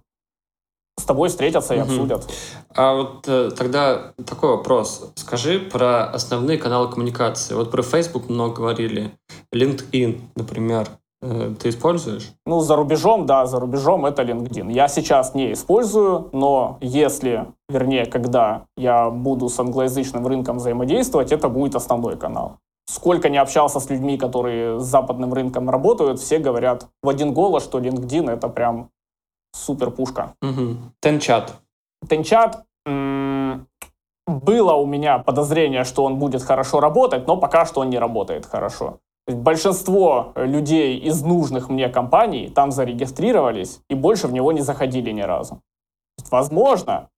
с тобой встретятся и обсудят. А вот тогда такой вопрос. Скажи про основные каналы коммуникации. Вот про Facebook много говорили. LinkedIn, например, ты используешь? Ну, за рубежом, да, за рубежом это LinkedIn. Я сейчас не использую, но если, вернее, когда я буду с англоязычным рынком взаимодействовать, это будет основной канал. Сколько не общался с людьми, которые с западным рынком работают, все говорят в один голос, что LinkedIn — это прям супер пушка. TenChat. TenChat. Было у меня подозрение, что он будет хорошо работать, но пока что он не работает хорошо. Большинство людей из нужных мне компаний там зарегистрировались и больше в него не заходили ни разу. Возможно,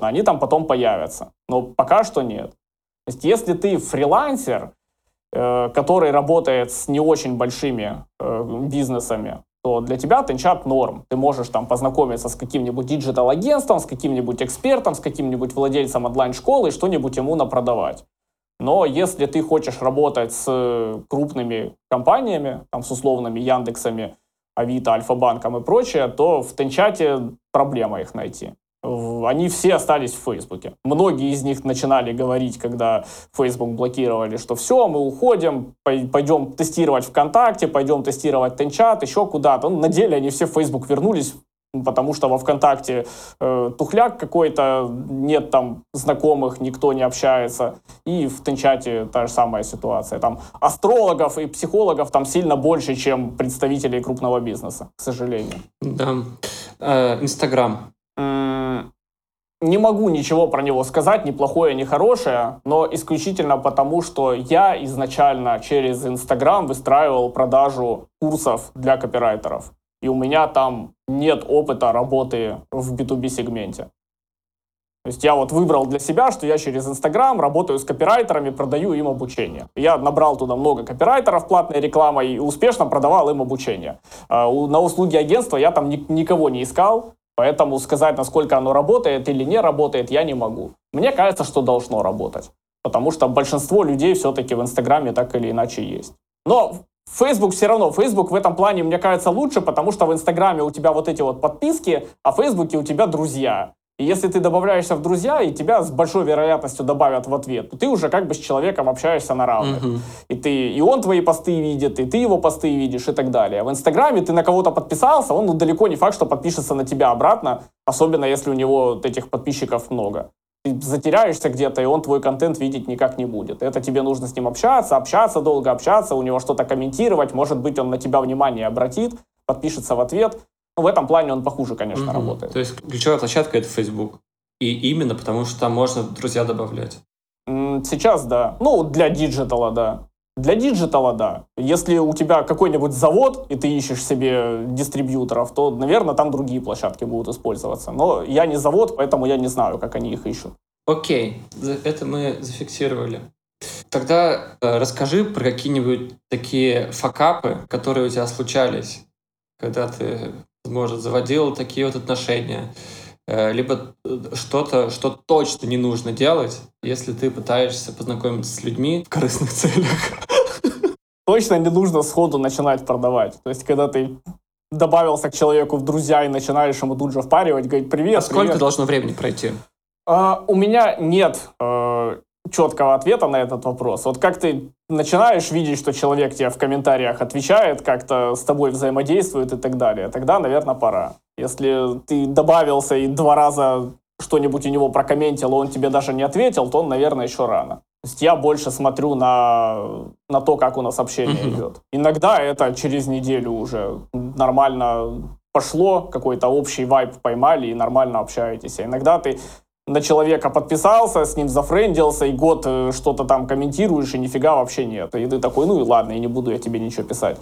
они там потом появятся, но пока что нет. То есть, если ты фрилансер, который работает с не очень большими бизнесами, то для тебя TenChat норм. Ты можешь там познакомиться с каким-нибудь диджитал-агентством, с каким-нибудь экспертом, с каким-нибудь владельцем онлайн-школы и что-нибудь ему напродавать. Но если ты хочешь работать с крупными компаниями, там, с условными Яндексами, Авито, Альфа-банком и прочее, то в TenChat проблема их найти. Они все остались в Фейсбуке. Многие из них начинали говорить, когда Фейсбук блокировали, что все, мы уходим, пойдем тестировать ВКонтакте, пойдем тестировать TenChat, еще куда-то. На деле они все в Фейсбук вернулись, потому что во ВКонтакте тухляк какой-то, нет там знакомых, никто не общается. И в TenChat та же самая ситуация. Там астрологов и психологов там сильно больше, чем представителей крупного бизнеса, к сожалению. Да. Инстаграм. Не могу ничего про него сказать, ни плохое, ни хорошее, но исключительно потому, что я изначально через Инстаграм выстраивал продажу курсов для копирайтеров. И у меня там нет опыта работы в B2B-сегменте. То есть я вот выбрал для себя, что я через Инстаграм работаю с копирайтерами, продаю им обучение. Я набрал туда много копирайтеров платной рекламой и успешно продавал им обучение. На услуги агентства я там никого не искал. Поэтому сказать, насколько оно работает или не работает, я не могу. Мне кажется, что должно работать. Потому что большинство людей все-таки в Инстаграме так или иначе есть. Но Facebook все равно. Facebook в этом плане, мне кажется, лучше, потому что в Инстаграме у тебя вот эти вот подписки, а в Фейсбуке у тебя друзья. И если ты добавляешься в друзья, и тебя с большой вероятностью добавят в ответ, то ты уже как бы с человеком общаешься на равных. И он твои посты видит, и ты его посты видишь, и так далее. В Инстаграме ты на кого-то подписался, он далеко не факт, что подпишется на тебя обратно, особенно если у него вот этих подписчиков много. Ты затеряешься где-то, и он твой контент видеть никак не будет. Это тебе нужно с ним общаться долго, у него что-то комментировать, может быть, он на тебя внимание обратит, подпишется в ответ. В этом плане он похуже, конечно, работает. То есть ключевая площадка — это Facebook. И именно потому, что там можно друзья добавлять. Сейчас да. Ну, для диджитала, да. Если у тебя какой-нибудь завод, и ты ищешь себе дистрибьюторов, то, наверное, там другие площадки будут использоваться. Но я не завод, поэтому я не знаю, как они их ищут. Окей, это мы зафиксировали. Тогда расскажи про какие-нибудь такие факапы, которые у тебя случались, когда ты, может, заводил такие вот отношения, либо что-то, что точно не нужно делать, если ты пытаешься познакомиться с людьми в корыстных целях. Точно не нужно сходу начинать продавать. То есть, когда ты добавился к человеку в друзья и начинаешь ему тут же впаривать, говорит: «Привет». А сколько должно времени пройти? У меня нет четкого ответа на этот вопрос. Вот как ты начинаешь видеть, что человек тебе в комментариях отвечает, как-то с тобой взаимодействует и так далее, тогда, наверное, пора. Если ты добавился и 2 раза что-нибудь у него прокомментил, и он тебе даже не ответил, то, наверное, еще рано. То есть я больше смотрю на то, как у нас общение идет. Иногда это через неделю уже нормально пошло, какой-то общий вайб поймали и нормально общаетесь. А иногда ты на человека подписался, с ним зафрендился, и год что-то там комментируешь, и нифига вообще нет. И ты такой: ну и ладно, и не буду я тебе ничего писать.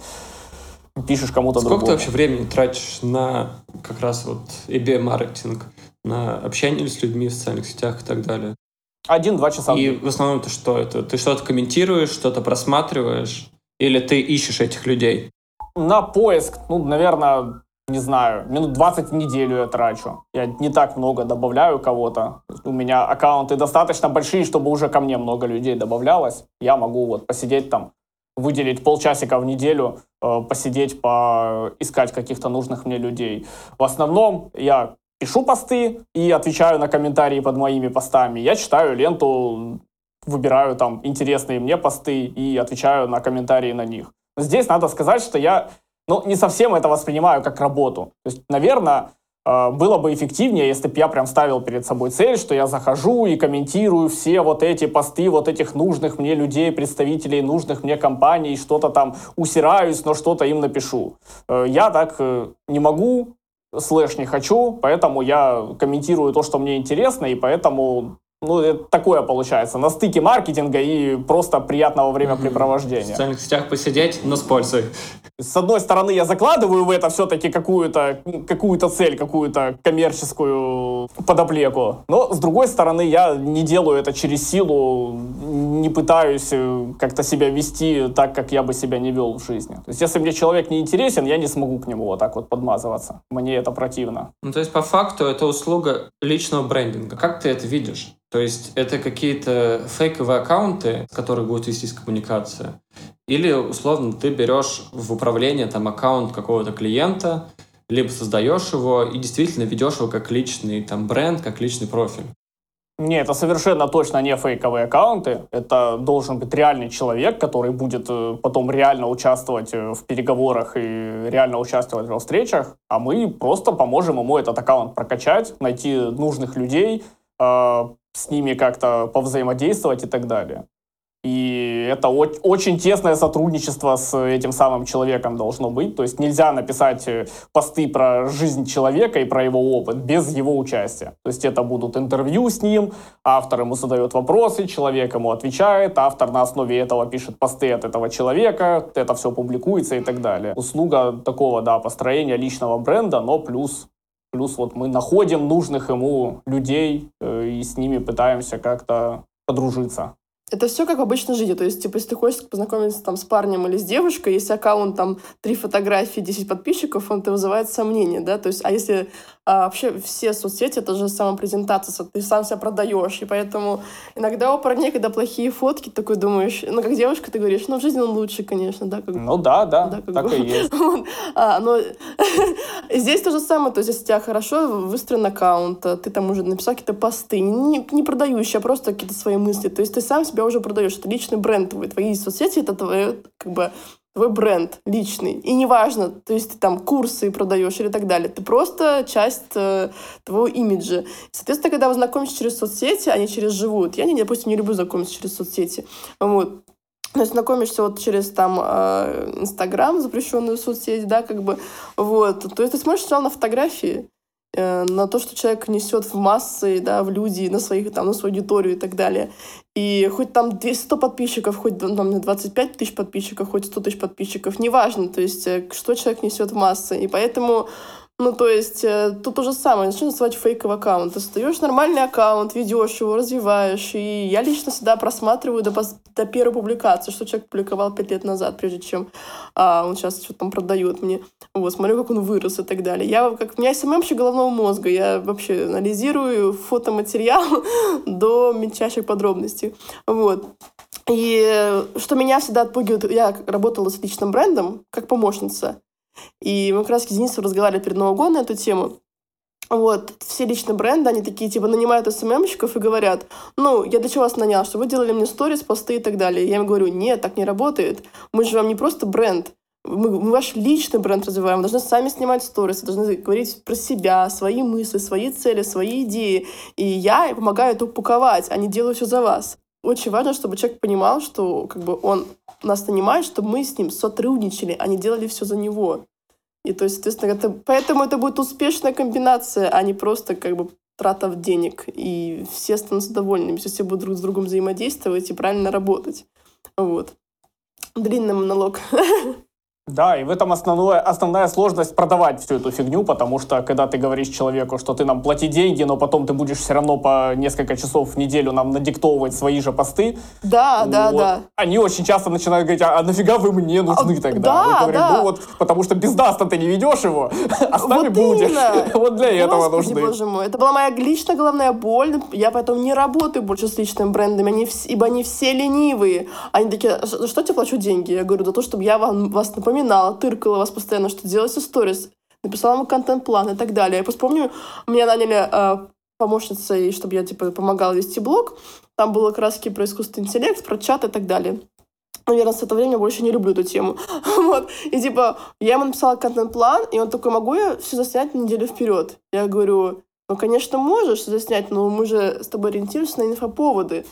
Пишешь кому-то другому. Сколько ты вообще времени тратишь на как раз вот ABM-маркетинг, на общение с людьми в социальных сетях и так далее? 1-2 часа. И в основном-то что это? Ты что-то комментируешь, что-то просматриваешь, или ты ищешь этих людей? На поиск, наверное... не знаю, минут 20 в неделю я трачу. Я не так много добавляю кого-то. У меня аккаунты достаточно большие, чтобы уже ко мне много людей добавлялось. Я могу вот посидеть там, выделить полчасика в неделю, посидеть, поискать каких-то нужных мне людей. В основном я пишу посты и отвечаю на комментарии под моими постами. Я читаю ленту, выбираю там интересные мне посты и отвечаю на комментарии на них. Здесь надо сказать, что я не совсем это воспринимаю как работу. То есть, наверное, было бы эффективнее, если бы я прям ставил перед собой цель, что я захожу и комментирую все вот эти посты, вот этих нужных мне людей, представителей нужных мне компаний, что-то там усираюсь, но что-то им напишу. Я так не могу, не хочу, поэтому я комментирую то, что мне интересно, и поэтому это такое получается, на стыке маркетинга и просто приятного времяпрепровождения. В социальных сетях посидеть, но с пользой. С одной стороны, я закладываю в это все-таки какую-то цель, какую-то коммерческую подоплеку, но с другой стороны, я не делаю это через силу, не пытаюсь как-то себя вести так, как я бы себя не вел в жизни. То есть, если мне человек не интересен, я не смогу к нему вот так вот подмазываться. Мне это противно. То есть, по факту, это услуга личного брендинга. Как ты это видишь? То есть это какие-то фейковые аккаунты, с которых будет вестись коммуникация? Или, условно, ты берешь в управление там аккаунт какого-то клиента, либо создаешь его и действительно ведешь его как личный там бренд, как личный профиль? Нет, это совершенно точно не фейковые аккаунты. Это должен быть реальный человек, который будет потом реально участвовать в переговорах и реально участвовать во встречах. А мы просто поможем ему этот аккаунт прокачать, найти нужных людей, с ними как-то повзаимодействовать и так далее. И это очень тесное сотрудничество с этим самым человеком должно быть. То есть нельзя написать посты про жизнь человека и про его опыт без его участия. То есть это будут интервью с ним, автор ему задает вопросы, человек ему отвечает, автор на основе этого пишет посты от этого человека, это все публикуется и так далее. Услуга такого, да, построения личного бренда, но плюс вот мы находим нужных ему людей и с ними пытаемся как-то подружиться. Это все как в обычной жизни. То есть, если ты хочешь познакомиться там с парнем или с девушкой, если аккаунт там 3 фотографии, 10 подписчиков, он тебе вызывает сомнения, да? То есть, а если вообще все соцсети, это же самопрезентация, ты сам себя продаешь, и поэтому иногда у парней, когда плохие фотки, такой думаешь, как девушка, ты говоришь, в жизни он лучше, конечно, да? Так и есть. Но здесь то же самое, то есть, если у тебя хорошо выстроен аккаунт, ты там уже написал какие-то посты, не продающие, а просто какие-то свои мысли, то есть, ты сам себя уже продаешь, это личный бренд твой, твои соцсети, это твой бренд личный, и неважно, то есть ты там курсы продаешь или так далее, ты просто часть твоего имиджа. Соответственно, когда вы знакомитесь через соцсети, а не через живую, я, допустим, не люблю знакомиться через соцсети, вот. То есть знакомишься через Инстаграм, запрещенную соцсеть, то есть ты смотришь сначала на фотографии, на то, что человек несет в массы, в люди, на свою аудиторию и так далее. И хоть там 100 подписчиков, хоть там 25 тысяч подписчиков, хоть 100 тысяч подписчиков, неважно, то есть что человек несет в массы. И поэтому, тут то же самое, начинаешь называть фейковый аккаунт. Ты создаешь нормальный аккаунт, ведешь его, развиваешь. И я лично всегда просматриваю до первой публикации, что человек публиковал 5 лет назад, прежде чем он сейчас что-то там продает мне. Смотрю, как он вырос и так далее. У меня СММщик головного мозга, я вообще анализирую фотоматериал до мельчайших подробностей. И что меня всегда отпугивает, я работала с личным брендом как помощница. И мы как раз с Денисом разговаривали перед Новым годом на эту тему. Все личные бренды, они такие, нанимают СММщиков и говорят, я для чего вас нанял, что вы делали мне сторис, посты и так далее. Я им говорю, нет, так не работает, мы же вам не просто бренд, мы ваш личный бренд развиваем, вы должны сами снимать сторис, должны говорить про себя, свои мысли, свои цели, свои идеи. И я помогаю это упаковать, а не делаю все за вас. Очень важно, чтобы человек понимал, что он нас нанимает, чтобы мы с ним сотрудничали, а не делали все за него. И то есть, соответственно, поэтому это будет успешная комбинация, а не просто трата денег. И все станутся довольными, все будут друг с другом взаимодействовать и правильно работать. Длинный монолог. Да, и в этом основная сложность продавать всю эту фигню, потому что, когда ты говоришь человеку, что ты нам плати деньги, но потом ты будешь все равно по несколько часов в неделю нам надиктовывать свои же посты. Да, вот, да. Они очень часто начинают говорить, а нафига вы мне нужны тогда? Да, говорим, да. Ну вот, потому что пиздаста ты не ведешь его, а с нами вот будешь. Вот для этого нужны. Господи, боже мой, это была моя лично головная боль, я поэтому не работаю больше с личными брендами, ибо они все ленивые. Они такие, за что тебе плачу деньги? Я говорю, за то, чтобы я вас напоминала, тыркала вас постоянно, что делать со сторис, написала ему контент-план и так далее. Я просто помню, меня наняли помощницей, чтобы я помогала вести блог. Там было как раз про искусственный интеллект, про чат и так далее. Наверное, с этого времени я больше не люблю эту тему. Вот. И я ему написала контент-план, и он такой, могу я все заснять на неделю вперед? Я говорю, ну, конечно, можешь все заснять, но мы же с тобой ориентируемся на инфоповоды.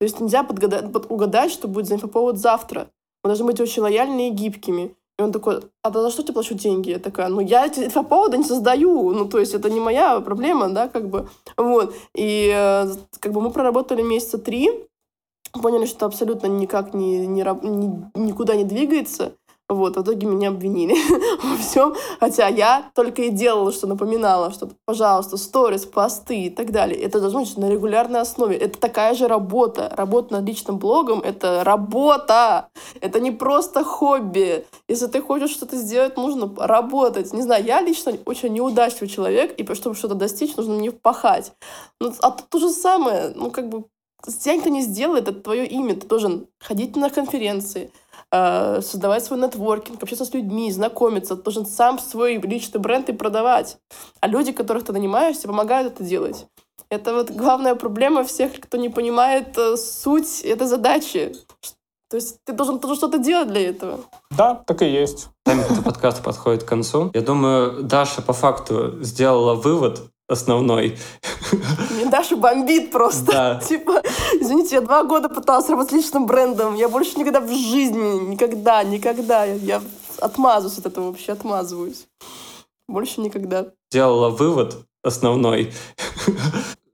То есть нельзя угадать, что будет за инфоповод завтра. Мы должны быть очень лояльными и гибкими. И он такой, а за что тебе плачу деньги? Я такая, ну я этого повода не создаю, ну то есть это не моя проблема, да, как бы, вот. И мы проработали месяца 3, поняли, что абсолютно никак никуда не двигается, вот, в итоге меня обвинили во всем, хотя я только и делала, что напоминала, что, пожалуйста, сторис, посты и так далее. Это должно быть на регулярной основе. Это такая же работа. Работа над личным блогом — это работа! Это не просто хобби. Если ты хочешь что-то сделать, нужно работать. Не знаю, я лично очень неудачливый человек, и чтобы что-то достичь, нужно мне пахать. А то же самое, тебя никто не сделает, это твое имя. Ты должен ходить на конференции, создавать свой нетворкинг, общаться с людьми, знакомиться. Ты должен сам свой личный бренд и продавать. А люди, которых ты нанимаешь, тебе помогают это делать. Это вот главная проблема всех, кто не понимает суть этой задачи. То есть ты должен тоже что-то делать для этого. Да, так и есть. Этот подкаст подходит к концу. Я думаю, Даша по факту сделала вывод основной. Мне Даша бомбит просто. Да. Извините, я 2 года пыталась работать с личным брендом. Я больше никогда в жизни, никогда. Я отмазываюсь от этого вообще, Больше никогда. Делала вывод основной,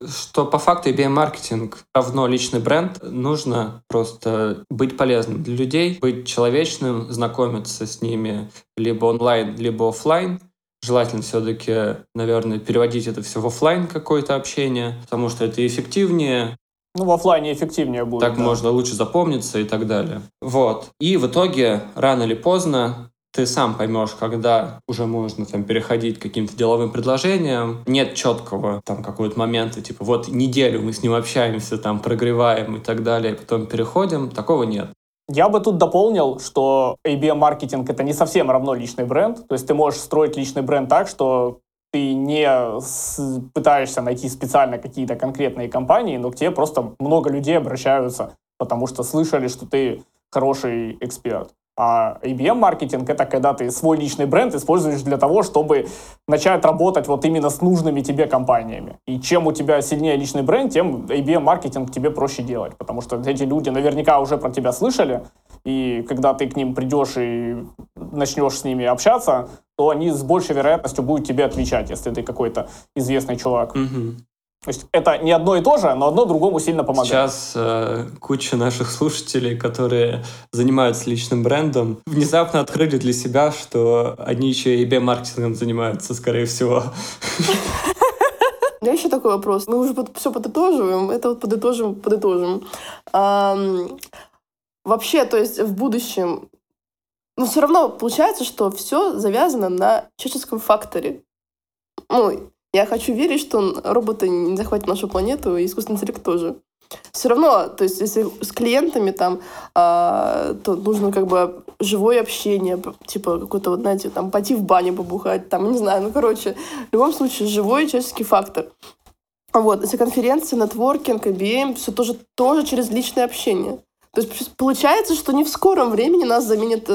что по факту ABM-маркетинг равно личный бренд. Нужно просто быть полезным для людей, быть человечным, знакомиться с ними либо онлайн, либо офлайн. Желательно все-таки, наверное, переводить это все в офлайн какое-то общение, потому что это эффективнее. Ну, в офлайне эффективнее будет. Так да. Можно лучше запомниться и так далее. Вот. И в итоге, рано или поздно, ты сам поймешь, когда уже можно переходить к каким-то деловым предложениям. Нет четкого какого-то момента, вот неделю мы с ним общаемся, прогреваем и так далее, и потом переходим. Такого нет. Я бы тут дополнил, что ABM-маркетинг — это не совсем равно личный бренд. То есть ты можешь строить личный бренд так, что ты не пытаешься найти специально какие-то конкретные компании, но к тебе просто много людей обращаются, потому что слышали, что ты хороший эксперт. А ABM-маркетинг — это когда ты свой личный бренд используешь для того, чтобы начать работать вот именно с нужными тебе компаниями. И чем у тебя сильнее личный бренд, тем ABM-маркетинг тебе проще делать, потому что эти люди наверняка уже про тебя слышали, и когда ты к ним придешь и начнешь с ними общаться, то они с большей вероятностью будут тебе отвечать, если ты какой-то известный чувак. Mm-hmm. То есть это не одно и то же, но одно другому сильно помогает. Сейчас куча наших слушателей, которые занимаются личным брендом, внезапно открыли для себя, что они еще и ABM-маркетингом занимаются, скорее всего. У меня еще такой вопрос. Мы уже все подытоживаем. Это вот подытожим. Вообще, то есть в будущем, но все равно получается, что все завязано на человеческом факторе. Я хочу верить, что роботы не захватят нашу планету, и искусственный интеллект тоже. Все равно, то есть, если с клиентами то нужно живое общение, пойти в баню побухать, в любом случае, живой человеческий фактор. Вот, эти конференции, нетворкинг, ABM, все тоже через личное общение. То есть, получается, что не в скором времени нас заменит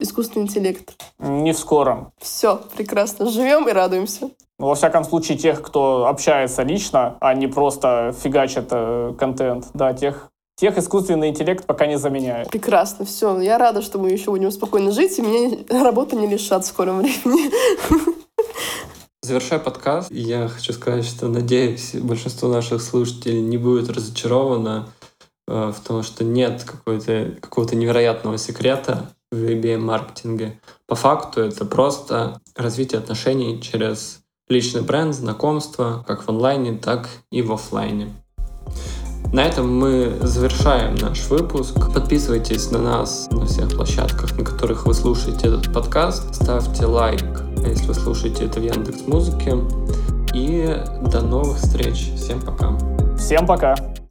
искусственный интеллект. Не в скором. Все, прекрасно. Живем и радуемся. Во всяком случае, тех, кто общается лично, а не просто фигачит контент, да, тех искусственный интеллект пока не заменяет. Прекрасно, все. Я рада, что мы еще будем спокойно жить, и меня работы не лишат в скором времени. Завершая подкаст, я хочу сказать, что, надеюсь, большинство наших слушателей не будет разочаровано в том, что нет какого-то невероятного секрета, в ABM-маркетинге. По факту это просто развитие отношений через личный бренд, знакомства, как в онлайне, так и в офлайне. На этом мы завершаем наш выпуск. Подписывайтесь на нас на всех площадках, на которых вы слушаете этот подкаст. Ставьте лайк, если вы слушаете это в Яндекс.Музыке. И до новых встреч. Всем пока. Всем пока.